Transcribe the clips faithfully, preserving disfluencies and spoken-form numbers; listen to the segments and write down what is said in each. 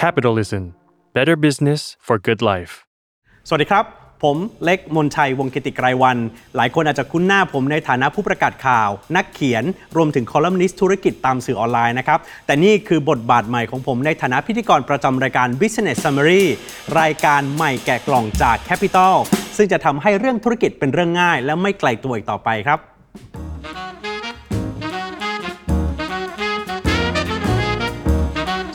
Capitalism: Better Business for Good Life สวัสดีครับผมเล็กมนชัยวงศ์กิติไกรวัลย์หลายคนอาจจะคุ้นหน้าผมในฐานะผู้ประกาศข่าวนักเขียนรวมถึงคอลัมนิสต์ธุรกิจตามสื่อออนไลน์นะครับแต่นี่คือบทบาทใหม่ของผมในฐานะพิธีกรประจำรายการ Business Summary รายการใหม่แกะกล่องจาก Capital ซึ่งจะทำให้เรื่องธุรกิจเป็นเรื่องง่ายและไม่ไกลตัวอีกต่อไปครับ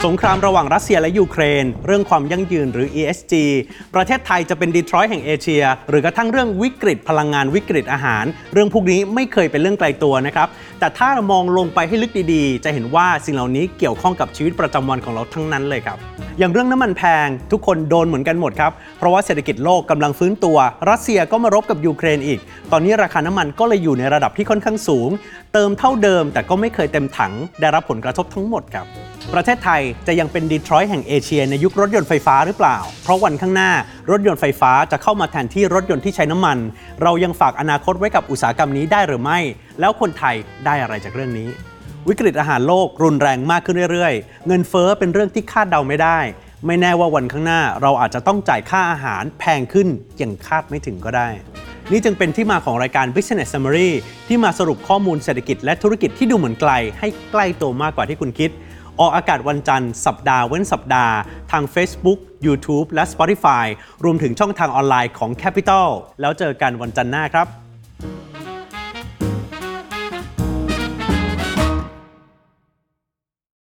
สงครามระหว่างรัสเซียและยูเครนเรื่องความยั่งยืนหรือ อี เอส จี ประเทศไทยจะเป็น Detroit แห่งเอเชียหรือกระทั่งเรื่องวิกฤตพลังงานวิกฤตอาหารเรื่องพวกนี้ไม่เคยเป็นเรื่องไกลตัวนะครับแต่ถ้ามองลงไปให้ลึกดีๆจะเห็นว่าสิ่งเหล่านี้เกี่ยวข้องกับชีวิตประจำวันของเราทั้งนั้นเลยครับอย่างเรื่องน้ำมันแพงทุกคนโดนเหมือนกันหมดครับเพราะว่าเศรษฐกิจโลกกำลังฟื้นตัวรัสเซียก็มารบกับยูเครนอีกตอนนี้ราคาน้ำมันก็เลยอยู่ในระดับที่ค่อนข้างสูงเติมเท่าเดิมแต่ก็ไม่เคยเต็มถังได้รับผลกระทบทั้งหมดครับประเทศไทยจะยังเป็น Detroit แห่งเอเชียในยุครถยนต์ไฟฟ้าหรือเปล่าเพราะวันข้างหน้ารถยนต์ไฟฟ้าจะเข้ามาแทนที่รถยนต์ที่ใช้น้ำมันเรายังฝากอนาคตไว้กับอุตสาหกรรมนี้ได้หรือไม่แล้วคนไทยได้อะไรจากเรื่องนี้วิกฤตอาหารโลกรุนแรงมากขึ้นเรื่อยๆเงินเฟ้อเป็นเรื่องที่คาดเดาไม่ได้ไม่แน่ว่าวันข้างหน้าเราอาจจะต้องจ่ายค่าอาหารแพงขึ้นอย่างคาดไม่ถึงก็ได้นี่จึงเป็นที่มาของรายการ Business Summary ที่มาสรุปข้อมูลเศรษฐกิจและธุรกิจที่ดูเหมือนไกลให้ใกล้ตัวมากกว่าที่คุณคิดออกอากาศวันจันทร์สัปดาห์เว้นสัปดาห์ทาง Facebook YouTube และ Spotify รวมถึงช่องทางออนไลน์ของ Capital แล้วเจอกันวันจันทร์หน้าครับ